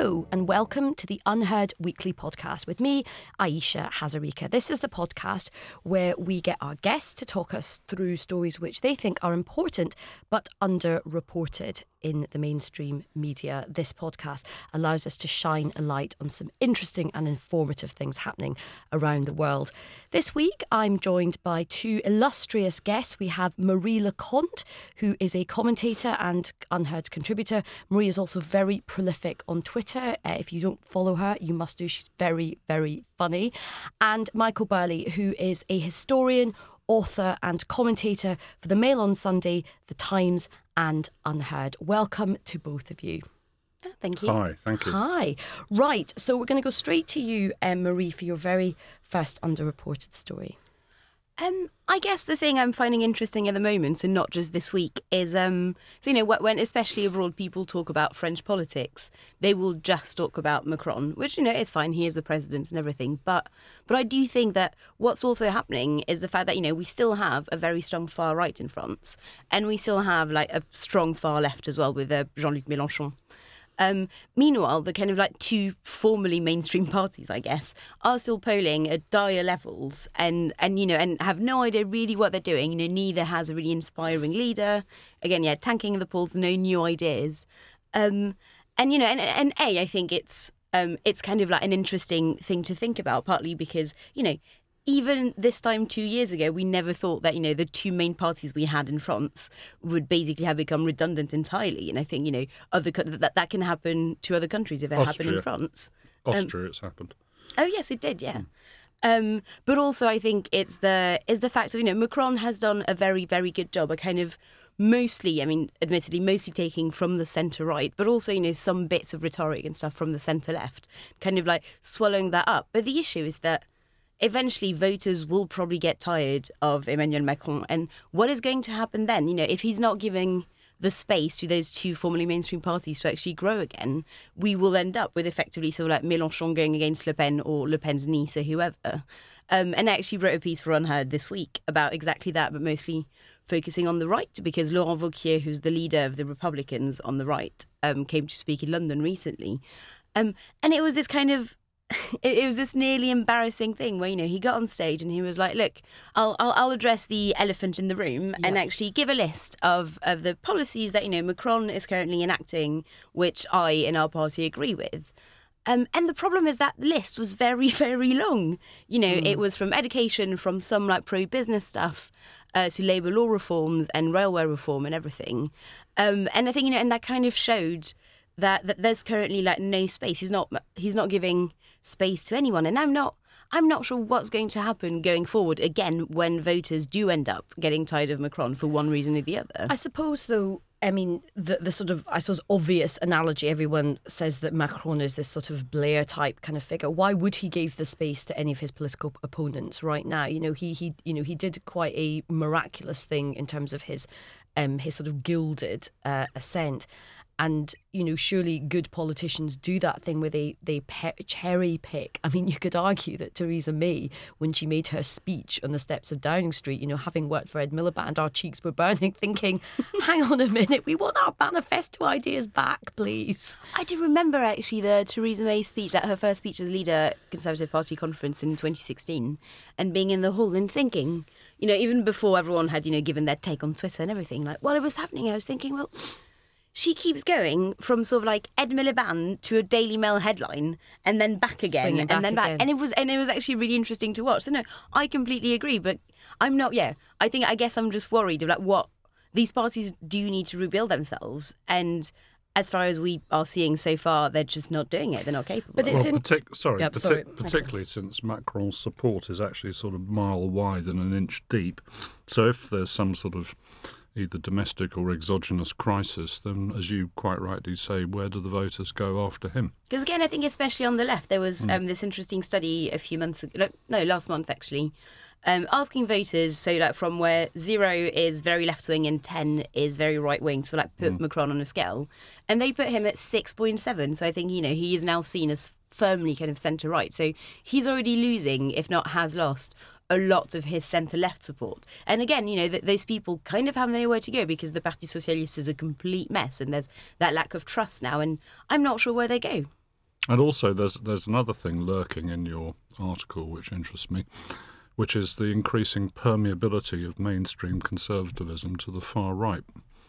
Hello and welcome to the Unheard Weekly Podcast with me, Ayesha Hazarika. This is the podcast where we get our guests to talk us through stories which they think are important but underreported in the mainstream media. This podcast allows us to shine a light on some interesting and informative things happening around the world. This week, I'm joined by two illustrious guests. We have Marie Le Conte, who is a commentator and Unheard contributor. Marie is also very prolific on Twitter. If you don't follow her, you must do. She's very, very funny. And Michael Burley, who is a historian, author and commentator for the Mail on Sunday, The Times and Unheard. Welcome to both of you. Thank you. Hi, thank you. Hi. Right, so we're going to go straight to you, Marie, for your very first underreported story. I guess the thing I'm finding interesting at the moment, and not just this week, is, when especially abroad people talk about French politics, they will just talk about Macron, which, is fine. He is the president and everything. But I do think that what's also happening is the fact that, we still have a very strong far right in France, and we still have like a strong far left as well with Jean-Luc Mélenchon. Meanwhile, the kind of like two formerly mainstream parties, I guess, are still polling at dire levels and have no idea really what they're doing. Neither has a really inspiring leader. Again, tanking the polls, no new ideas. I think it's kind of like an interesting thing to think about, partly because, even this time 2 years ago, we never thought that, the two main parties we had in France would basically have become redundant entirely. And I think, that can happen to other countries if it happened in France. Austria, it's happened. Oh, yes, it did, yeah. But also I think it's the fact that, Macron has done a very, very good job, a kind of admittedly, taking from the centre-right, but also, some bits of rhetoric and stuff from the centre-left, kind of like swallowing that up. But the issue is that eventually voters will probably get tired of Emmanuel Macron. And what is going to happen then? If he's not giving the space to those two formerly mainstream parties to actually grow again, we will end up with effectively sort of like Mélenchon going against Le Pen or Le Pen's niece or whoever. And I actually wrote a piece for Unheard this week about exactly that, but mostly focusing on the right, because Laurent Wauquiez, who's the leader of the Republicans on the right, came to speak in London recently. And it was this kind of... It was this nearly embarrassing thing where, he got on stage and he was like, look, I'll address the elephant in the room and actually give a list of the policies that, Macron is currently enacting, which I and our party agree with. And the problem is that list was very, very long. It was from education, from some like pro-business stuff to labour law reforms and railway reform and everything. And I think, and that kind of showed that there's currently like no space. He's not giving space to anyone, and I'm not sure what's going to happen going forward again when voters do end up getting tired of Macron for one reason or the other. I suppose, though, the sort of, obvious analogy, everyone says that Macron is this sort of Blair-type kind of figure. Why would he give the space to any of his political opponents right now? He did quite a miraculous thing in terms of his sort of gilded ascent. And, surely good politicians do that thing where they cherry pick. You could argue that Theresa May, when she made her speech on the steps of Downing Street, having worked for Ed Miliband, our cheeks were burning, thinking, hang on a minute, we want our manifesto ideas back, please. I do remember, actually, the Theresa May speech, at her first speech as leader, Conservative Party conference in 2016, and being in the hall and thinking, even before everyone had, given their take on Twitter and everything, like, while it was happening, I was thinking, well... She keeps going from sort of like Ed Miliband to a Daily Mail headline and then back again back. And it was actually really interesting to watch. So no, I completely agree, but I'm not. Yeah, I guess I'm just worried about what these parties do need to rebuild themselves. And as far as we are seeing so far, they're just not doing it. They're not capable. But it's particularly since Macron's support is actually sort of mile wide and an inch deep. So if there's some sort of either domestic or exogenous crisis, then, as you quite rightly say, where do the voters go after him? Because, again, I think especially on the left, there was this interesting study a few months ago, last month, actually, asking voters, so, like, from where 0 is very left-wing and 10 is very right-wing, so, like, put Macron on a scale, and they put him at 6.7, so I think, he is now seen as firmly kind of centre-right, so he's already losing, if not has lost, a lot of his centre-left support. And again, those people kind of have nowhere to go because the Parti Socialiste is a complete mess and there's that lack of trust now, and I'm not sure where they go. And also there's another thing lurking in your article which interests me, which is the increasing permeability of mainstream conservatism to the far right,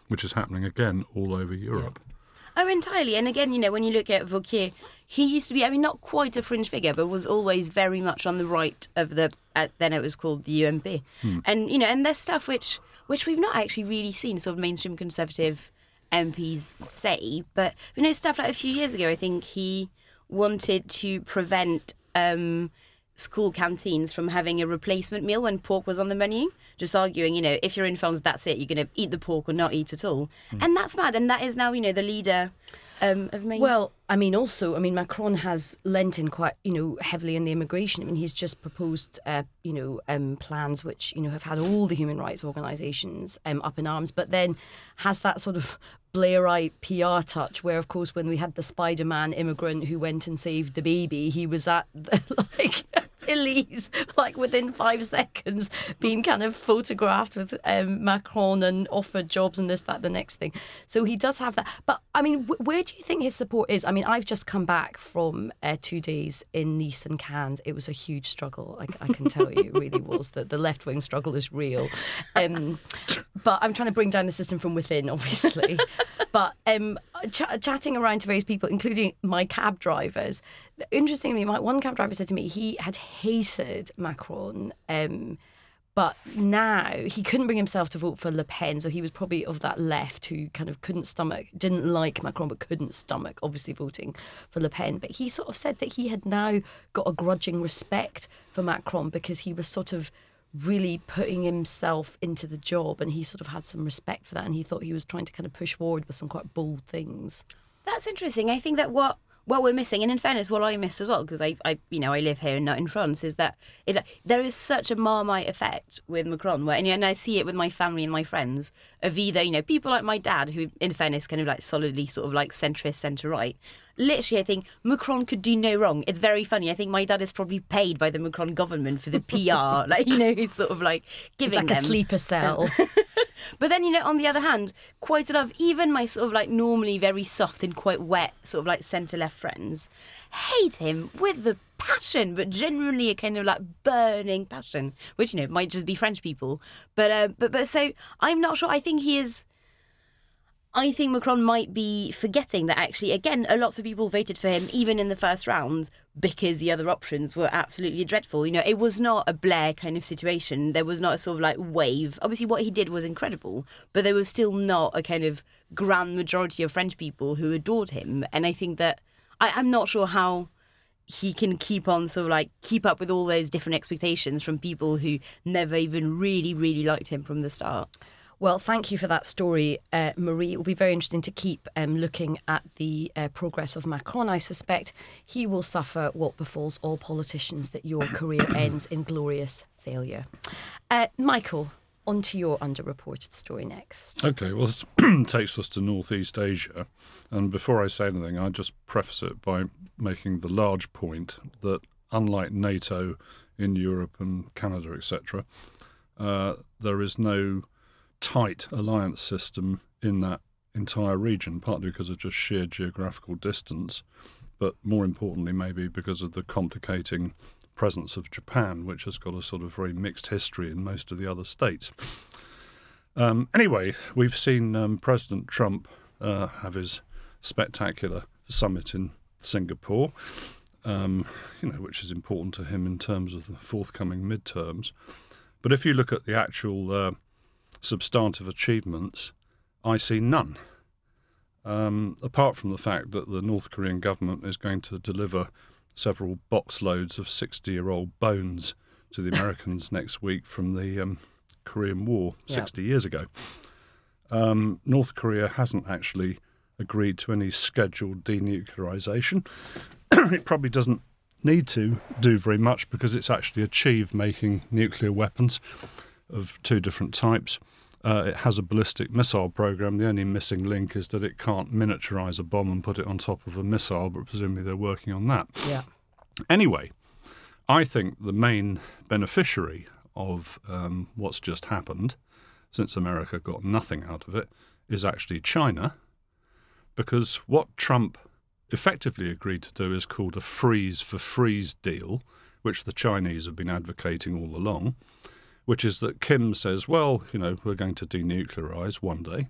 which is happening again all over Europe. Yeah. Oh, entirely. And again, you know, when you look at Wauquiez, he used to be, I mean, not quite a fringe figure, but was always very much on the right of the, then it was called the UMP. Hmm. And, you know, and there's stuff which we've not actually really seen sort of mainstream Conservative MPs say, but, you know, stuff like a few years ago, I think he wanted to prevent school canteens from having a replacement meal when pork was on the menu. Just arguing, you know, if you're in France, that's it. You're going to eat the pork or not eat at all. Mm. And that's mad. And that is now, you know, the leader of Maine. Well, I mean, also, I mean, Macron has lent in quite, you know, heavily in the immigration. I mean, he's just proposed, you know, plans which, you know, have had all the human rights organisations up in arms, but then has that sort of Blairite PR touch where, of course, when we had the Spider-Man immigrant who went and saved the baby, he was at, like... Elise, like within 5 seconds, being kind of photographed with Macron and offered jobs and this, that, the next thing. So he does have that. But, I mean, where do you think his support is? I mean, I've just come back from 2 days in Nice and Cannes. It was a huge struggle, I can tell you, it really was. The left-wing struggle is real. But I'm trying to bring down the system from within, obviously. But chatting around to various people, including my cab drivers, interestingly, one cab driver said to me he had hated Macron, but now he couldn't bring himself to vote for Le Pen, so he was probably of that left who kind of didn't like Macron but couldn't stomach, obviously, voting for Le Pen. But he sort of said that he had now got a grudging respect for Macron because he was sort of really putting himself into the job, and he sort of had some respect for that, and he thought he was trying to kind of push forward with some quite bold things. That's interesting. I think that what we're missing, and in fairness, what I miss as well, because I you know, I live here and not in France, is that there is such a Marmite effect with Macron, where, and I see it with my family and my friends, of either, you know, people like my dad, who, in fairness, kind of like solidly sort of like centrist, centre-right. Literally, I think Macron could do no wrong. It's very funny. I think my dad is probably paid by the Macron government for the PR, like, you know, he's sort of like giving them. It's like a sleeper cell. But then, you know, on the other hand, quite a lot of even my sort of like normally very soft and quite wet sort of like centre-left friends hate him with the passion, but generally a kind of like burning passion, which, you know, might just be French people. But so I'm not sure. I think Macron might be forgetting that actually, again, a lot of people voted for him, even in the first round, because the other options were absolutely dreadful. You know, it was not a Blair kind of situation. There was not a sort of like wave. Obviously, what he did was incredible, but there was still not a kind of grand majority of French people who adored him. And I think that I'm not sure how he can keep on sort of like keep up with all those different expectations from people who never even really, really liked him from the start. Well, thank you for that story, Marie. It will be very interesting to keep looking at the progress of Macron. I suspect he will suffer what befalls all politicians, that your career ends in glorious failure. Michael, on to your underreported story next. OK, well, this takes us to Northeast Asia. And before I say anything, I just preface it by making the large point that unlike NATO in Europe and Canada, etc., there is no tight alliance system in that entire region, partly because of just sheer geographical distance, but more importantly maybe because of the complicating presence of Japan, which has got a sort of very mixed history in most of the other states. Anyway, we've seen President Trump have his spectacular summit in Singapore, you know, which is important to him in terms of the forthcoming midterms. But if you look at the actual substantive achievements, I see none. Apart from the fact that the North Korean government is going to deliver several boxloads of 60-year-old bones to the Americans next week from the Korean War 60 years ago. North Korea hasn't actually agreed to any scheduled denuclearisation. It probably doesn't need to do very much because it's actually achieved making nuclear weapons of two different types. It has a ballistic missile program. The only missing link is that it can't miniaturize a bomb and put it on top of a missile, but presumably they're working on that. Yeah. Anyway, I think the main beneficiary of what's just happened, since America got nothing out of it, is actually China, because what Trump effectively agreed to do is called a freeze-for-freeze deal, which the Chinese have been advocating all along, which is that Kim says, well, you know, we're going to denuclearize one day,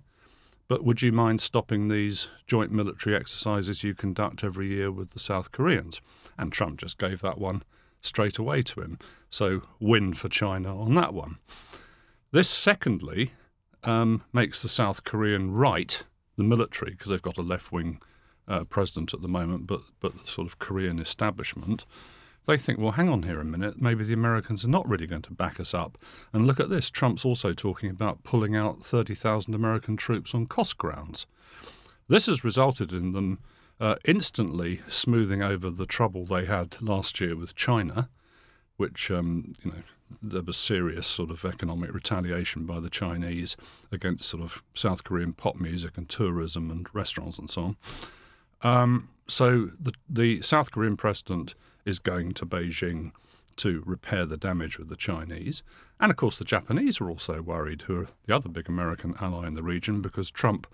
but would you mind stopping these joint military exercises you conduct every year with the South Koreans? And Trump just gave that one straight away to him. So win for China on that one. This, secondly, makes the South Korean right, the military, because they've got a left-wing president at the moment, but the sort of Korean establishment, they think, well, hang on here a minute, maybe the Americans are not really going to back us up. And look at this, Trump's also talking about pulling out 30,000 American troops on cost grounds. This has resulted in them instantly smoothing over the trouble they had last year with China, which, you know, there was serious sort of economic retaliation by the Chinese against sort of South Korean pop music and tourism and restaurants and so on. So the South Korean president is going to Beijing to repair the damage with the Chinese. And, of course, the Japanese are also worried, who are the other big American ally in the region, because Trump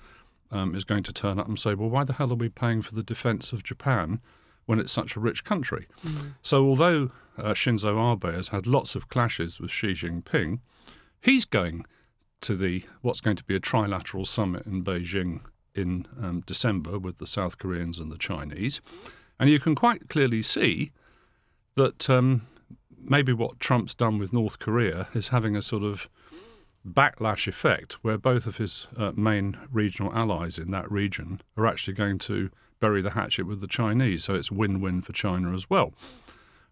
is going to turn up and say, well, why the hell are we paying for the defence of Japan when it's such a rich country? Mm. So although Shinzo Abe has had lots of clashes with Xi Jinping, he's going to the what's going to be a trilateral summit in Beijing in December with the South Koreans and the Chinese. And you can quite clearly see that maybe what Trump's done with North Korea is having a sort of backlash effect where both of his main regional allies in that region are actually going to bury the hatchet with the Chinese. So it's win-win for China as well.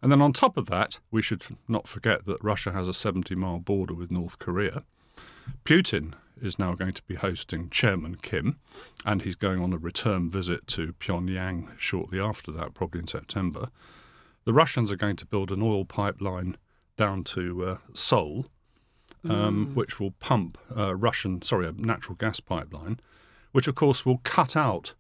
And then on top of that, we should not forget that Russia has a 70-mile border with North Korea. Putin is now going to be hosting Chairman Kim, and he's going on a return visit to Pyongyang shortly after that, probably in September. The Russians are going to build an oil pipeline down to Seoul, which will pump a natural gas pipeline, which, of course, will cut out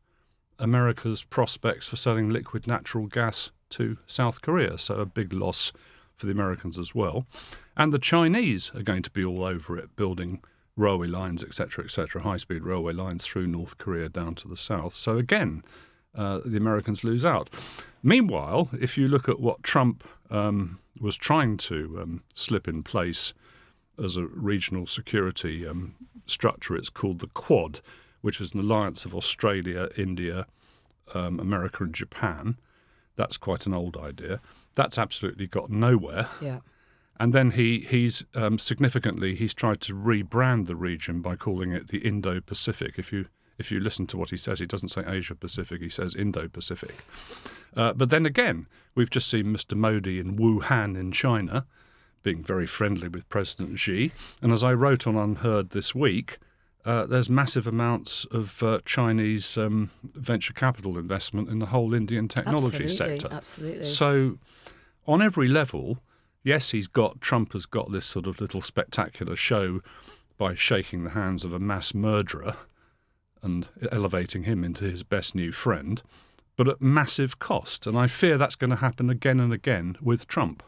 America's prospects for selling liquid natural gas to South Korea, so a big loss for the Americans as well. And the Chinese are going to be all over it, building railway lines, et cetera, high-speed railway lines through North Korea down to the south. So again, the Americans lose out. Meanwhile, if you look at what Trump was trying to slip in place as a regional security structure, it's called the Quad, which is an alliance of Australia, India, America and Japan. That's quite an old idea. That's absolutely got nowhere. Yeah. And then he's tried to rebrand the region by calling it the Indo-Pacific. If you listen to what he says, he doesn't say Asia-Pacific, he says Indo-Pacific. But then again, we've just seen Mr. Modi in Wuhan in China being very friendly with President Xi. And as I wrote on Unheard this week, there's massive amounts of Chinese venture capital investment in the whole Indian technology sector. Absolutely. So on every level... Yes, Trump has got this sort of little spectacular show by shaking the hands of a mass murderer and elevating him into his best new friend, but at massive cost. And I fear that's going to happen again and again with Trump.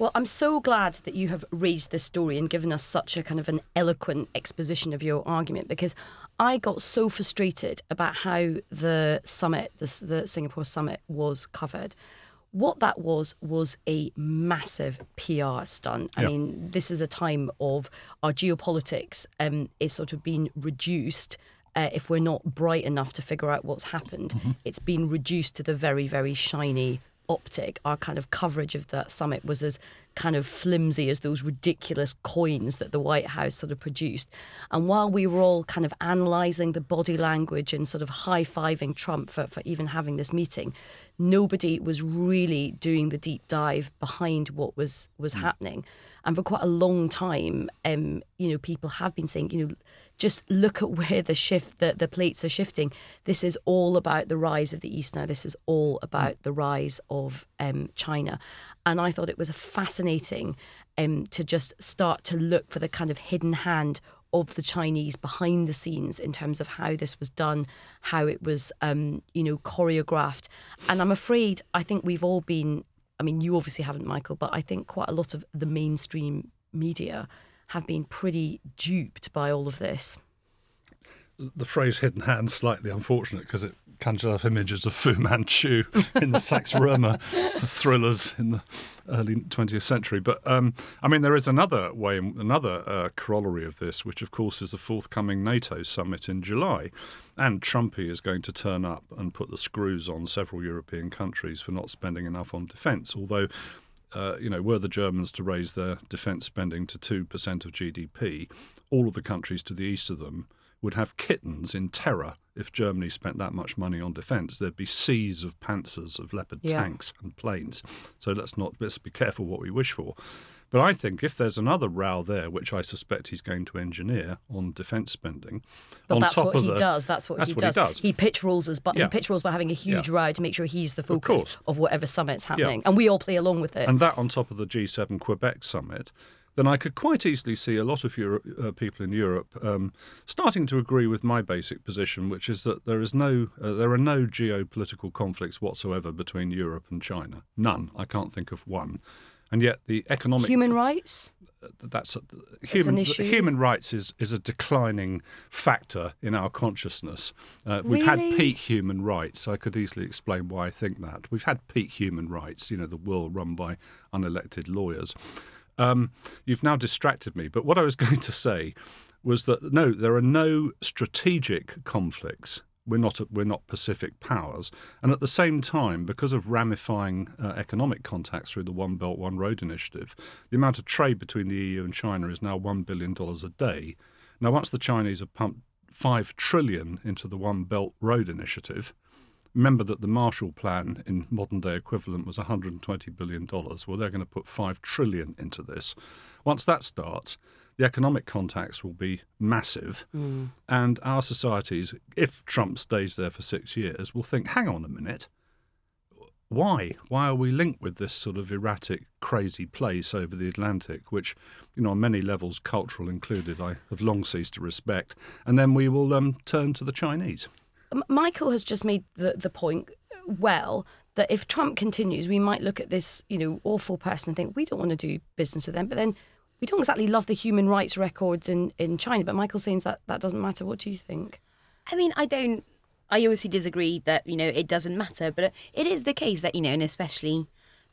Well, I'm so glad that you have raised this story and given us such a kind of an eloquent exposition of your argument, because I got so frustrated about how the summit, the Singapore summit, was covered. What that was a massive PR stunt. I mean, this is a time of our geopolitics is sort of being reduced. If we're not bright enough to figure out what's happened, it's been reduced to the very, very shiny optic. Our kind of coverage of that summit was as kind of flimsy as those ridiculous coins that the White House sort of produced. And while we were all kind of analysing the body language and sort of high-fiving Trump for even having this meeting, nobody was really doing the deep dive behind what was happening. And for quite a long time, you know, people have been saying, you know, just look at where the plates are shifting. This is all about the rise of the East now. This is all about the rise of China. And I thought it was fascinating to just start to look for the kind of hidden hand of the Chinese behind the scenes in terms of how this was done, how it was, you know, choreographed. And I'm afraid, I think we've all been, I mean, you obviously haven't, Michael, but I think quite a lot of the mainstream media have been pretty duped by all of this. The phrase hidden hand is slightly unfortunate because it conjured up images of Fu Manchu in the Sax-Römer thrillers in the early 20th century. But, I mean, there is another way, another corollary of this, which, of course, is the forthcoming NATO summit in July. And Trumpy is going to turn up and put the screws on several European countries for not spending enough on defence, although... you know, were the Germans to raise their defence spending to 2% of GDP, all of the countries to the east of them would have kittens in terror if Germany spent that much money on defence. There'd be seas of panzers, of Leopard tanks and planes. So let's be careful what we wish for. But I think if there's another row there, which I suspect he's going to engineer on defence spending, but on that's top what of he the, does. That's what he does. He pitch rules us, but he pitch rules by having a huge row to make sure he's the focus of whatever summit's happening, and we all play along with it. And that on top of the G7 Quebec summit, then I could quite easily see a lot of people in Europe starting to agree with my basic position, which is that there is no, there are no geopolitical conflicts whatsoever between Europe and China. None. I can't think of one. And yet the economic... Human rights? Human rights is a declining factor in our consciousness. We've had peak human rights. I could easily explain why I think that. We've had peak human rights, you know, the world run by unelected lawyers. You've now distracted me. But what I was going to say was that, no, there are no strategic conflicts. We're not Pacific powers. And at the same time, because of ramifying economic contacts through the One Belt, One Road initiative, the amount of trade between the EU and China is now $1 billion a day. Now, once the Chinese have pumped $5 trillion into the One Belt Road initiative, remember that the Marshall Plan in modern-day equivalent was $120 billion. Well, they're going to put $5 trillion into this. Once that starts... the economic contacts will be massive, and our societies, if Trump stays there for 6 years, will think, hang on a minute, why are we linked with this sort of erratic, crazy place over the Atlantic, which, you know, on many levels, cultural included, I have long ceased to respect, and then we will turn to the Chinese. Michael has just made the point, well, that if Trump continues, we might look at this, you know, awful person and think, we don't want to do business with them, but then... we don't exactly love the human rights records in China, but Michael seems that doesn't matter. What do you think? I mean, I obviously disagree that, you know, it doesn't matter, but it is the case that, you know, and especially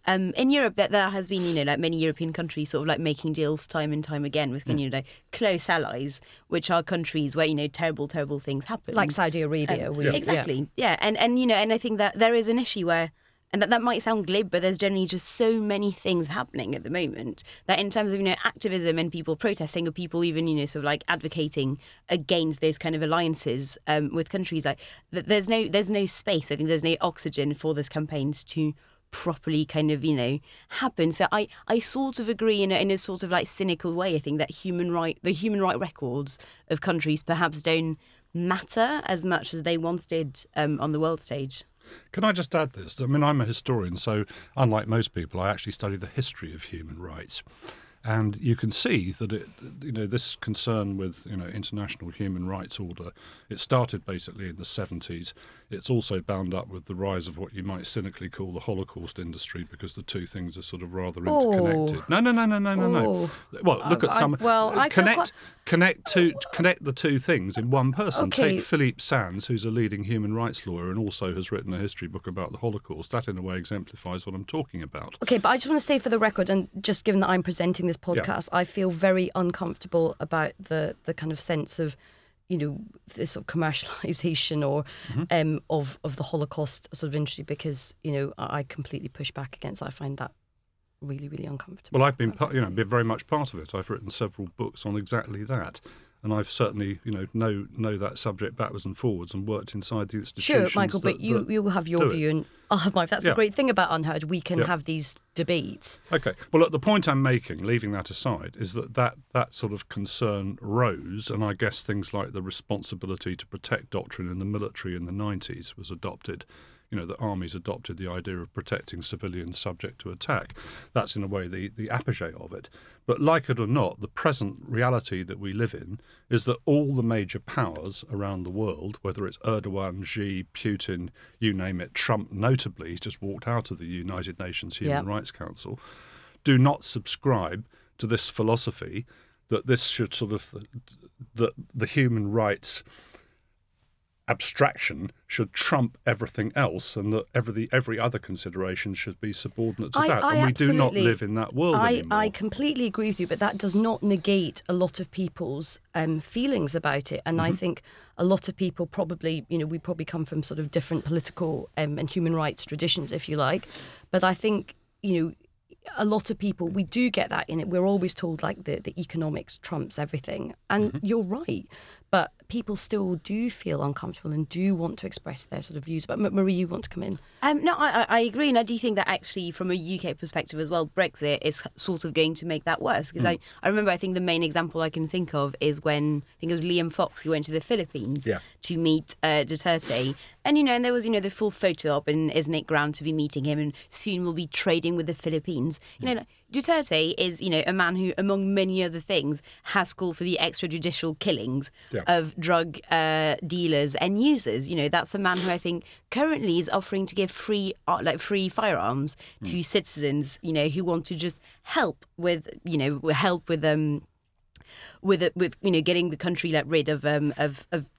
in Europe, that there has been, you know, like many European countries sort of like making deals time and time again with, you know, like close allies, which are countries where, you know, terrible, terrible things happen. Like Saudi Arabia. Exactly. Yeah. And, you know, and I think that there is an issue where, and that might sound glib, but there's generally just so many things happening at the moment that in terms of, you know, activism and people protesting or people even, you know, sort of like advocating against those kind of alliances with countries, like there's no space. I think there's no oxygen for those campaigns to properly kind of, you know, happen. So I sort of agree in a sort of like cynical way. I think that the human right records of countries perhaps don't matter as much as they once did on the world stage. Can I just add this? I mean, I'm a historian, so unlike most people, I actually study the history of human rights. And you can see that, you know, this concern with, you know, international human rights order, it started basically in the 70s. It's also bound up with the rise of what you might cynically call the Holocaust industry, because the two things are sort of rather interconnected. No. Well, look at some... Connect the two things in one person. Okay. Take Philippe Sands, who's a leading human rights lawyer and also has written a history book about the Holocaust. That, in a way, exemplifies what I'm talking about. Okay, but I just want to say for the record, and just given that I'm presenting this podcast, I feel very uncomfortable about the kind of sense of, you know, this sort of commercialisation or of the Holocaust sort of industry, because, you know, I completely push back against it. I find that really, really uncomfortable. Well, I've been, you know, been very much part of it. I've written several books on exactly that. And I've certainly, you know that subject backwards and forwards and worked inside the institutions. Sure, Michael, but you will have your view and I'll have my view. That's the great thing about Unheard. We can have these debates. OK. Well, look, the point I'm making, leaving that aside, is that sort of concern rose, and I guess things like the responsibility to protect doctrine in the military in the 90s was adopted. You know, the armies adopted the idea of protecting civilians subject to attack. That's, in a way, the apogee of it. But like it or not, the present reality that we live in is that all the major powers around the world, whether it's Erdogan, Xi, Putin, you name it, Trump notably, he's just walked out of the United Nations Human Rights Council, do not subscribe to this philosophy that this should sort of, that the human rights abstraction should trump everything else, and that every other consideration should be subordinate to that. And we do not live in that world anymore. I completely agree with you, but that does not negate a lot of people's feelings about it. And I think a lot of people probably, we probably come from sort of different political and human rights traditions, if you like. But I think, a lot of people, we do get that in it. We're always told like the economics trumps everything. And you're right. But people still do feel uncomfortable and do want to express their sort of views. But Marie, you want to come in? No, I agree. And I do think that actually from a UK perspective as well, Brexit is sort of going to make that worse. Because I remember, I think the main example I can think of is when, I think it was Liam Fox who went to the Philippines to meet Duterte. And, and there was, the full photo op, and isn't it grand to be meeting him, and soon we'll be trading with the Philippines. Duterte is, a man who, among many other things, has called for the extrajudicial killings of drug dealers and users. That's a man who I think currently is offering to give free firearms to citizens, who want to just help with, getting the country rid of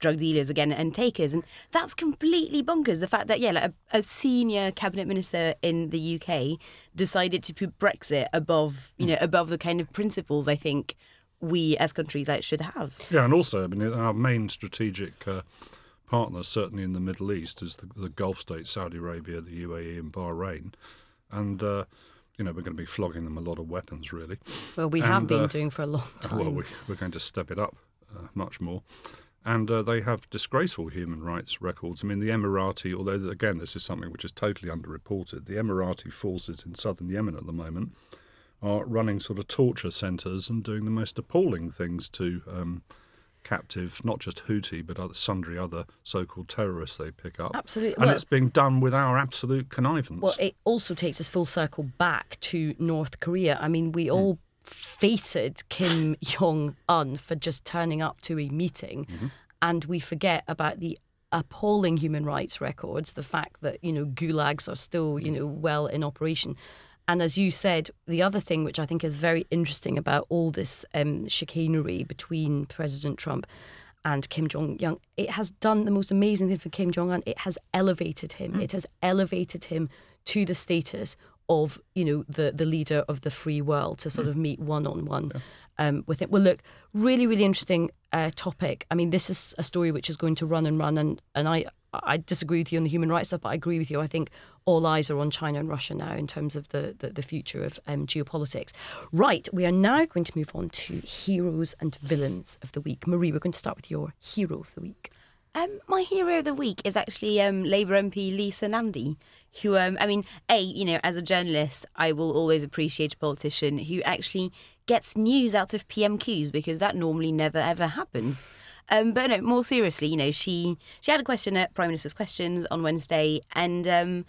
drug dealers again and takers. And that's completely bonkers, the fact that a senior cabinet minister in the UK decided to put Brexit above above the kind of principles I think we as countries should have. And also, our main strategic partner, certainly in the Middle East, is the Gulf states, Saudi Arabia, the UAE and Bahrain, and we're going to be flogging them a lot of weapons, really. Well, we have been doing for a long time. Well, we're going to step it up much more. And they have disgraceful human rights records. The Emirati, although, again, this is something which is totally underreported, the Emirati forces in southern Yemen at the moment are running sort of torture centres and doing the most appalling things to captive, not just Houthi, but sundry other so-called terrorists they pick up. Absolutely. And it's being done with our absolute connivance. Well, it also takes us full circle back to North Korea. We all fated Kim Jong-un for just turning up to a meeting, and we forget about the appalling human rights records, the fact that, gulags are still, well in operation. And as you said, the other thing which I think is very interesting about all this chicanery between President Trump and Kim Jong-un, it has done the most amazing thing for Kim Jong-un. It has elevated him. It has elevated him to the status of, the leader of the free world, to sort of meet one-on-one with it. Well, look, really, really interesting topic. This is a story which is going to run and run, and I disagree with you on the human rights stuff, but I agree with you. I think all eyes are on China and Russia now in terms of the future of geopolitics. Right, we are now going to move on to heroes and villains of the week. Marie, we're going to start with your hero of the week. My hero of the week is actually Labour MP Lisa Nandy, who, as a journalist, I will always appreciate a politician who actually gets news out of PMQs, because that normally never, ever happens. But no, more seriously, she had a question at Prime Minister's Questions on Wednesday and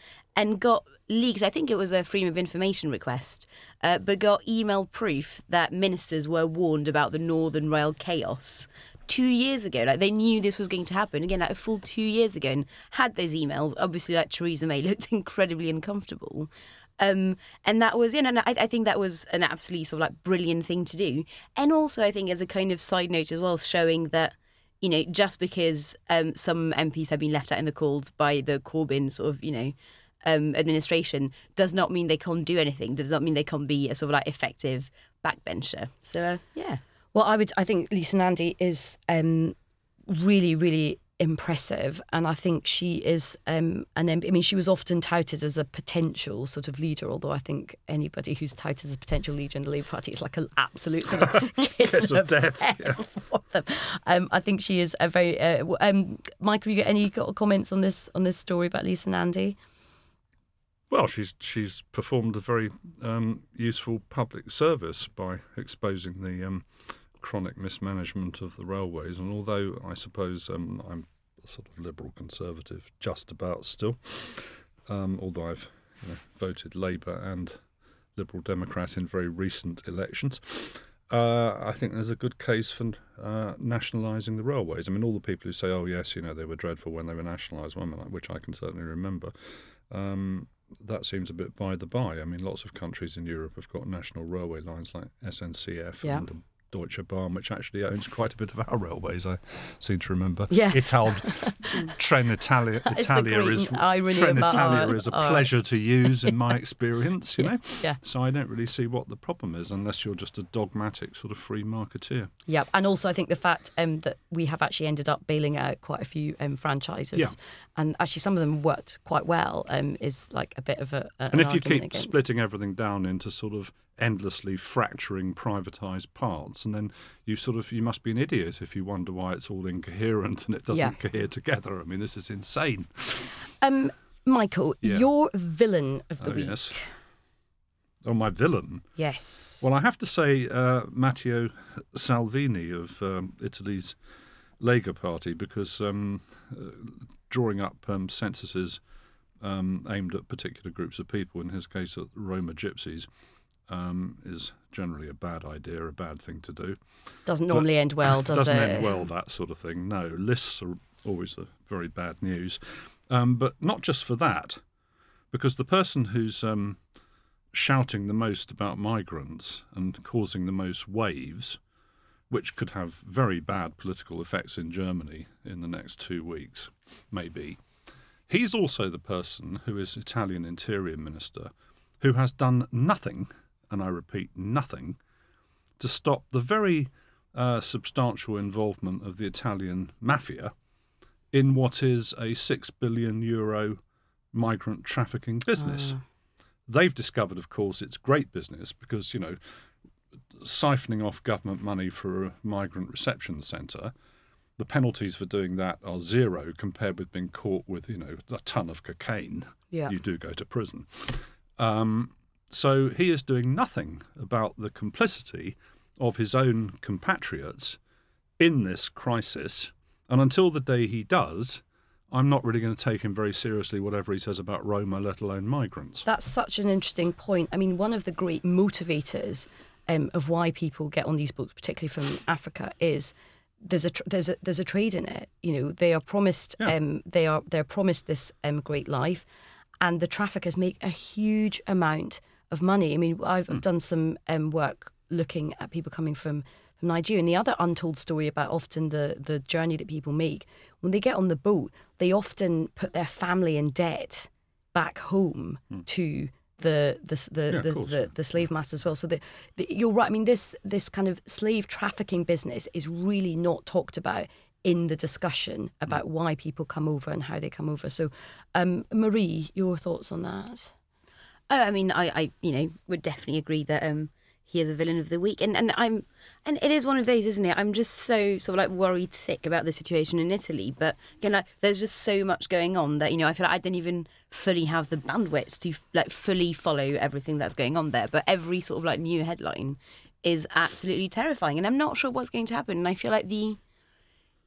got leaked. I think it was a Freedom of Information request, but got email proof that ministers were warned about the Northern Rail chaos 2 years ago. They knew this was going to happen, again, a full 2 years ago, and had those emails. Obviously, Theresa May looked incredibly uncomfortable. And that was, I think that was an absolutely sort of brilliant thing to do. And also, I think as a kind of side note as well, showing that, just because some MPs have been left out in the cold by the Corbyn sort of, administration, does not mean they can't do anything, does not mean they can't be a sort of effective backbencher. So, yeah. Well, I think Lisa Nandy is really, really impressive, and I think she is an MP. She was often touted as a potential sort of leader, although I think anybody who's touted as a potential leader in the Labour Party is like an absolute sort of kiss of death for them. I think she is a very... Mike, have you got any comments on this story about Lisa Nandy? Well, she's performed a very useful public service by exposing the chronic mismanagement of the railways. And although I suppose I'm a sort of liberal conservative, just about still, although I've voted Labour and Liberal Democrat in very recent elections, I think there's a good case for nationalising the railways. All the people who say, "Oh yes, they were dreadful when they were nationalised," which I can certainly remember. That seems a bit by the by. Lots of countries in Europe have got national railway lines like SNCF and Deutsche Bahn, which actually owns quite a bit of our railways, I seem to remember. Yeah. Trenitalia is a pleasure to use in my experience, you know. Yeah. So I don't really see what the problem is unless you're just a dogmatic sort of free marketeer. Yeah, and also I think the fact that we have actually ended up bailing out quite a few franchises, and actually some of them worked quite well, is like a bit of a And if you keep splitting everything down into sort of endlessly fracturing privatised parts, and then you must be an idiot if you wonder why it's all incoherent and it doesn't cohere together. I mean, this is insane. Michael, your villain of the week. Yes. Oh, my villain? Yes. Well, I have to say Matteo Salvini of Italy's Lega Party, because drawing up censuses aimed at particular groups of people, in his case at Roma gypsies, is generally a bad idea, a bad thing to do. Doesn't normally end well, does it? Doesn't end well, that sort of thing, no. Lists are always the very bad news. But not just for that, because the person who's shouting the most about migrants and causing the most waves, which could have very bad political effects in Germany in the next 2 weeks, maybe, he's also the person who is Italian Interior Minister, who has done nothing, and I repeat, nothing, to stop the very substantial involvement of the Italian mafia in what is a €6 billion migrant trafficking business. They've discovered, of course, it's great business because, you know, siphoning off government money for a migrant reception centre, the penalties for doing that are zero compared with being caught with, you know, a ton of cocaine. Yeah. You do go to prison. So he is doing nothing about the complicity of his own compatriots in this crisis. And until the day he does, I'm not really going to take him very seriously, whatever he says about Roma, let alone migrants. That's such an interesting point. I mean, one of the great motivators of why people get on these books, particularly from Africa, is there's a trade in it. You know, they are promised they're promised this great life. And the traffickers make a huge amount of money. I mean, I've done some work looking at people coming from Nigeria. And the other untold story about often the journey that people make, when they get on the boat, they often put their family in debt back home to the slave masters as well. So you're right. I mean, this kind of slave trafficking business is really not talked about in the discussion about why people come over and how they come over. So, Marie, your thoughts on that? I mean, I you know, would definitely agree that he is a villain of the week, and it is one of those, isn't it? I'm just so sort of like worried sick about the situation in Italy, but again, like, there's just so much going on that, you know, I feel like I didn't even fully have the bandwidth to like fully follow everything that's going on there. But every sort of like new headline is absolutely terrifying, and I'm not sure what's going to happen. And I feel like the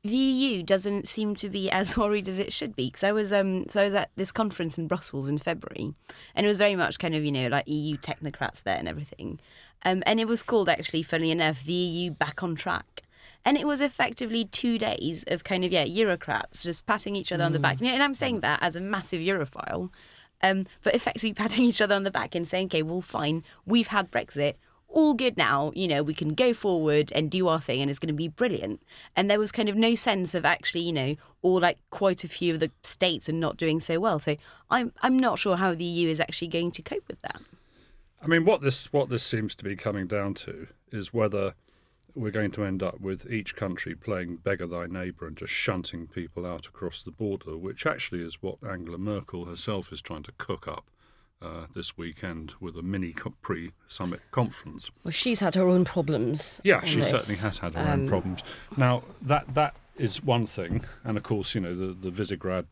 EU doesn't seem to be as worried as it should be, because I was at this conference in Brussels in February, and it was very much kind of, you know, like EU technocrats there and everything, and it was called, actually, funnily enough, the EU Back on Track, and it was effectively 2 days of kind of Eurocrats just patting each other on the back, and I'm saying that as a massive Europhile, but effectively patting each other on the back and saying, okay, well, fine, we've had Brexit. All good now, you know, we can go forward and do our thing and it's going to be brilliant. And there was kind of no sense of actually, you know, or like quite a few of the states are not doing so well. So I'm not sure how the EU is actually going to cope with that. I mean, what this seems to be coming down to is whether we're going to end up with each country playing beggar thy neighbour and just shunting people out across the border, which actually is what Angela Merkel herself is trying to cook up this weekend with a mini pre-summit conference. Well, she's had her own problems. Yeah, she certainly has had her own problems. Now, that is one thing. And, of course, you know, the Visegrad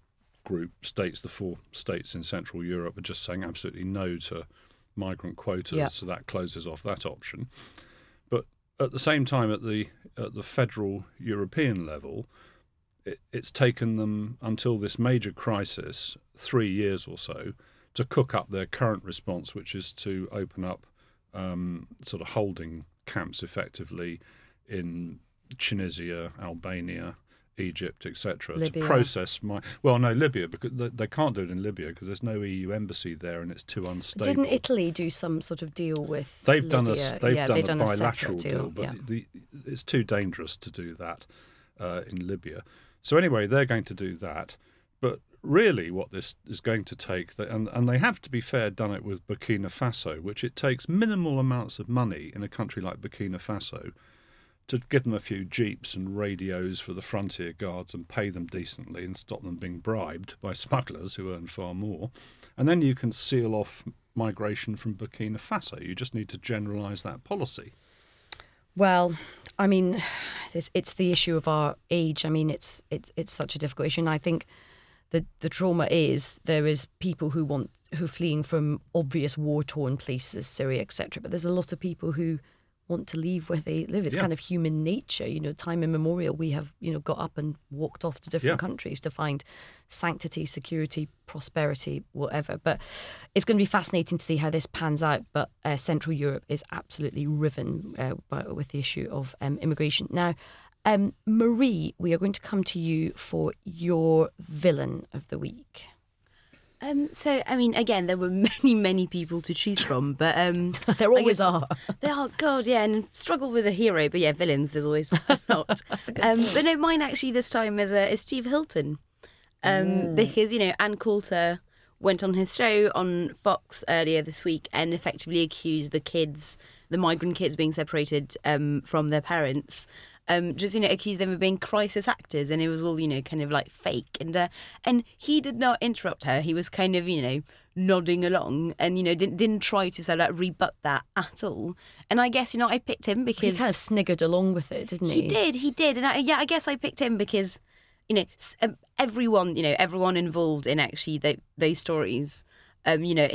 group states, the four states in Central Europe, are just saying absolutely no to migrant quotas, so that closes off that option. But at the same time, at the federal European level, it's taken them until this major crisis, 3 years or so, to cook up their current response, which is to open up sort of holding camps effectively in Tunisia, Albania, Egypt, etc., to process my... Well, no, Libya, because they can't do it in Libya because there's no EU embassy there and it's too unstable. Didn't Italy do some sort of deal with Libya? They've done a bilateral deal, but it's too dangerous to do that in Libya. So anyway, they're going to do that. But really what this is going to take, and they have, to be fair, done it with Burkina Faso, which it takes minimal amounts of money in a country like Burkina Faso to give them a few jeeps and radios for the frontier guards and pay them decently and stop them being bribed by smugglers who earn far more. And then you can seal off migration from Burkina Faso. You just need to generalise that policy. Well, I mean, it's the issue of our age. I mean, it's such a difficult issue. And I think the trauma is there is people who are fleeing from obvious war-torn places, Syria, etc. But there's a lot of people who want to leave where they live. It's kind of human nature, you know, time immemorial. We have, you know, got up and walked off to different countries to find sanctity, security, prosperity, whatever. But it's going to be fascinating to see how this pans out. But Central Europe is absolutely riven with the issue of immigration. Now, Marie, we are going to come to you for your villain of the week. So, I mean, again, there were many, many people to choose from, but... there always are. There are, God, yeah, and struggle with a hero, but yeah, villains, there's always a lot. But no, mine actually this time is Steve Hilton, because, you know, Ann Coulter went on his show on Fox earlier this week and effectively accused the migrant kids being separated from their parents... just, you know, accused them of being crisis actors, and it was all, you know, kind of like fake. And he did not interrupt her. He was kind of, you know, nodding along and, you know, didn't try to sort of like rebut that at all. And I guess, you know, I picked him because... He kind of sniggered along with it, didn't he? He did. And I guess I picked him because, you know, everyone involved in actually those stories... you know,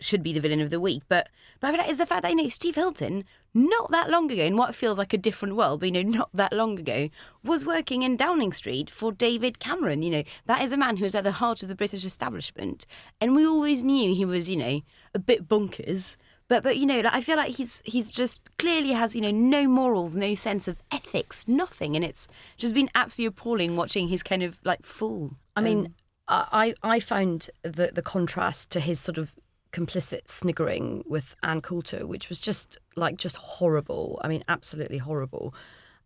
should be the villain of the week. But it's the fact that, you know, Steve Hilton, not that long ago, in what feels like a different world, but, you know, not that long ago, was working in Downing Street for David Cameron. You know, that is a man who is at the heart of the British establishment. And we always knew he was, you know, a bit bonkers. But you know, like, I feel like he's just clearly has, you know, no morals, no sense of ethics, nothing. And it's just been absolutely appalling watching his kind of, like, fool. I mean... I found the contrast to his sort of complicit sniggering with Ann Coulter, which was just horrible. I mean, absolutely horrible.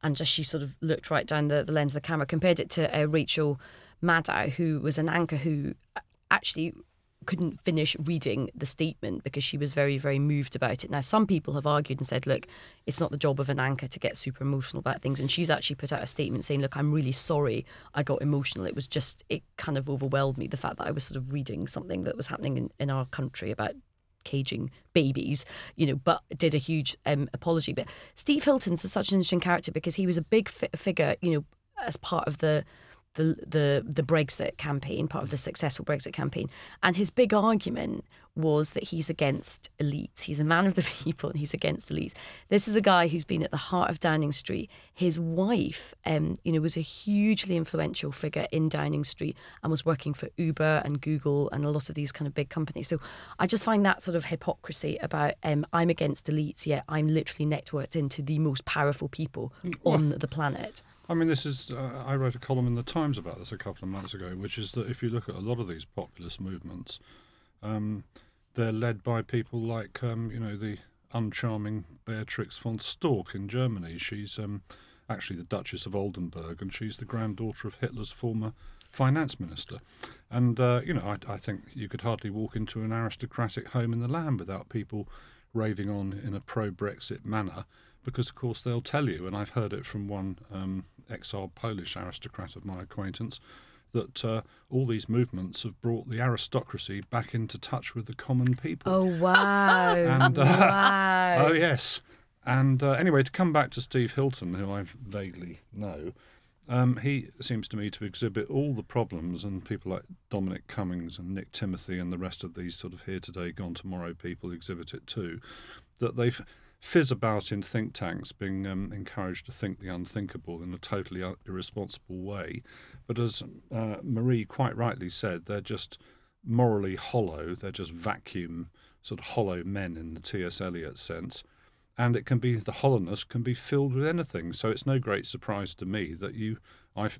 And just she sort of looked right down the lens of the camera, compared it to Rachel Maddow, who was an anchor who actually couldn't finish reading the statement because she was very, very moved about it. Now, some people have argued and said, look, it's not the job of an anchor to get super emotional about things. And she's actually put out a statement saying, look, I'm really sorry I got emotional. It was just, it kind of overwhelmed me, the fact that I was sort of reading something that was happening in our country about caging babies, you know, but did a huge apology. But Steve Hilton's such an interesting character because he was a big figure, you know, as part of the Brexit campaign, part of the successful Brexit campaign. And his big argument was that he's against elites. He's a man of the people and he's against elites. This is a guy who's been at the heart of Downing Street. His wife, you know, was a hugely influential figure in Downing Street and was working for Uber and Google and a lot of these kind of big companies. So I just find that sort of hypocrisy about I'm against elites, yet I'm literally networked into the most powerful people on the planet. I mean, this is... I wrote a column in The Times about this a couple of months ago, which is that if you look at a lot of these populist movements, they're led by people like, you know, the uncharming Beatrix von Storck in Germany. She's actually the Duchess of Oldenburg, and she's the granddaughter of Hitler's former finance minister. And, you know, I think you could hardly walk into an aristocratic home in the land without people raving on in a pro-Brexit manner, because, of course, they'll tell you, and I've heard it from one exiled Polish aristocrat of my acquaintance, that all these movements have brought the aristocracy back into touch with the common people. Oh, wow. And, wow. Oh, yes. And anyway, to come back to Steve Hilton, who I vaguely know, he seems to me to exhibit all the problems, and people like Dominic Cummings and Nick Timothy and the rest of these sort of here today, gone tomorrow people exhibit it too, that they've... fizz about in think tanks, being encouraged to think the unthinkable in a totally irresponsible way. But as Marie quite rightly said, they're just morally hollow. They're just vacuum, sort of hollow men in the T.S. Eliot sense. And it can be, the hollowness can be filled with anything. So it's no great surprise to me that you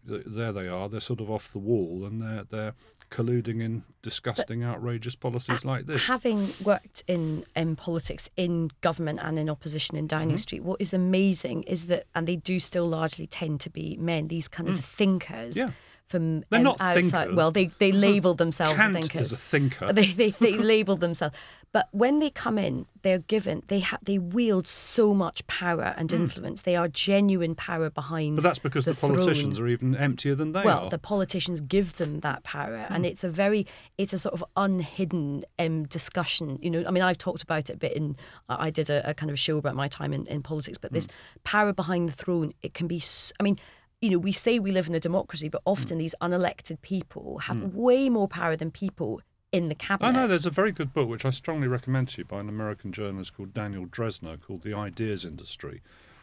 there they are. They're sort of off the wall, and they're colluding in disgusting, outrageous policies like this. Having worked in politics, in government and in opposition in Downing Street, what is amazing is that, and they do still largely tend to be men, these kind of thinkers. Yeah. From they're not outside. Thinkers. Well, they label themselves Kant thinkers. Is a thinker. They label themselves. But when they come in, they're given, they wield so much power and influence. They are genuine power behind. But that's because the politicians throne. Are even emptier than they are. Well, the politicians give them that power, and it's a sort of unhidden discussion. You know, I mean, I've talked about it a bit. I did a kind of show about my time in politics, but this power behind the throne, it can be. I mean. You know, we say we live in a democracy, but often these unelected people have way more power than people in the cabinet. I know there's a very good book, which I strongly recommend to you, by an American journalist called Daniel Dresner, called The Ideas Industry,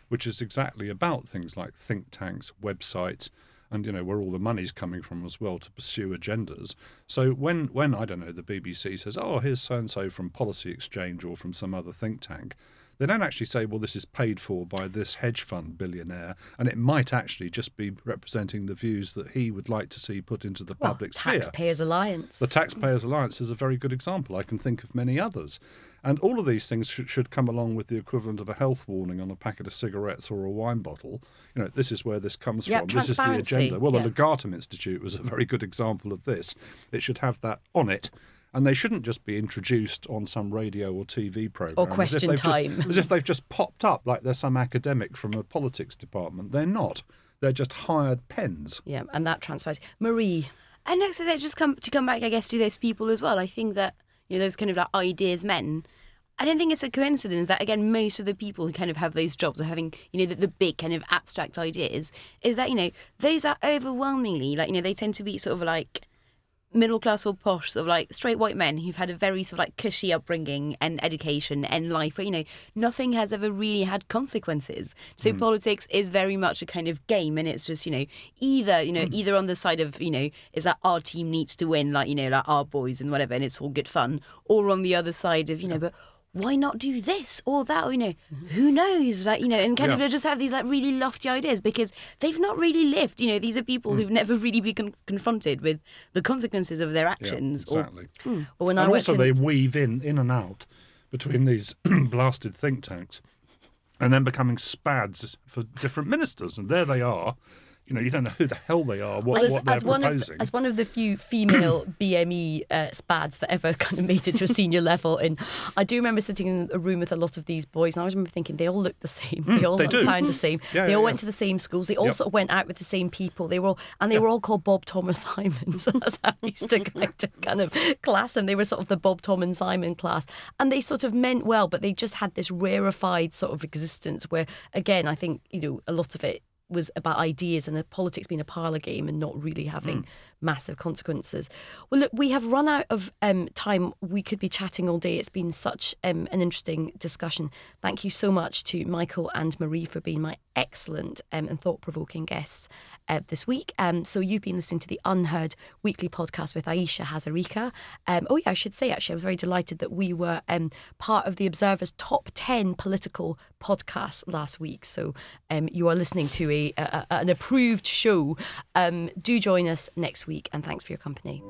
which is exactly about things like think tanks, websites, and, you know, where all the money's coming from as well to pursue agendas. So when I don't know, the BBC says, oh, here's so-and-so from Policy Exchange or from some other think tank, they don't actually say, well, this is paid for by this hedge fund billionaire, and it might actually just be representing the views that he would like to see put into the public sphere. Taxpayers Alliance. The Taxpayers Alliance is a very good example. I can think of many others. And all of these things should come along with the equivalent of a health warning on a packet of cigarettes or a wine bottle. You know, this is where this comes from. This is the agenda. Well, the Legatum Institute was a very good example of this. It should have that on it. And they shouldn't just be introduced on some radio or TV programme. Or Question Time. As if they've just popped up like they're some academic from a politics department. They're not. They're just hired pens. Yeah, and that transpires. Marie. And next to that, just come back, I guess, to those people as well. I think that, you know, those kind of like ideas men, I don't think it's a coincidence that, again, most of the people who kind of have those jobs are having, you know, the big kind of abstract ideas, is that, you know, those are overwhelmingly, like, you know, they tend to be sort of like middle class or posh, sort of like straight white men who've had a very sort of like cushy upbringing and education and life where, you know, nothing has ever really had consequences. So politics is very much a kind of game, and it's just, you know, either on the side of, you know, is that our team needs to win, like, you know, like our boys and whatever, and it's all good fun, or on the other side of, you know, but why not do this or that, or, you know, who knows, like, you know, and kind of just have these like really lofty ideas because they've not really lived, you know, these are people who've never really been confronted with the consequences of their actions. Yeah, exactly. Or when and also they weave in and out between these blasted think tanks and then becoming spads for different ministers, and there they are. You know, you don't know who the hell they are, what they're proposing. As one of the few female BME spads that ever kind of made it to a senior level, and I do remember sitting in a room with a lot of these boys, and I always remember thinking they all look the same, they all sound the same, they all went to the same schools, they all sort of went out with the same people, they were all called Bob, Tom, or Simon. So that's how I used to kind of class them. They were sort of the Bob, Tom, and Simon class, and they sort of meant well, but they just had this rarefied sort of existence where, again, I think, you know, a lot of it was about ideas and politics being a parlour game and not really having massive consequences. Well, look, we have run out of time. We could be chatting all day. It's been such an interesting discussion. Thank you so much to Michael and Marie for being my excellent and thought-provoking guests this week. So you've been listening to the Unheard Weekly Podcast with Ayesha Hazarika. I should say, actually, I'm very delighted that we were part of The Observer's top 10 political podcasts last week. So you are listening to an approved show. Do join us next week, and thanks for your company.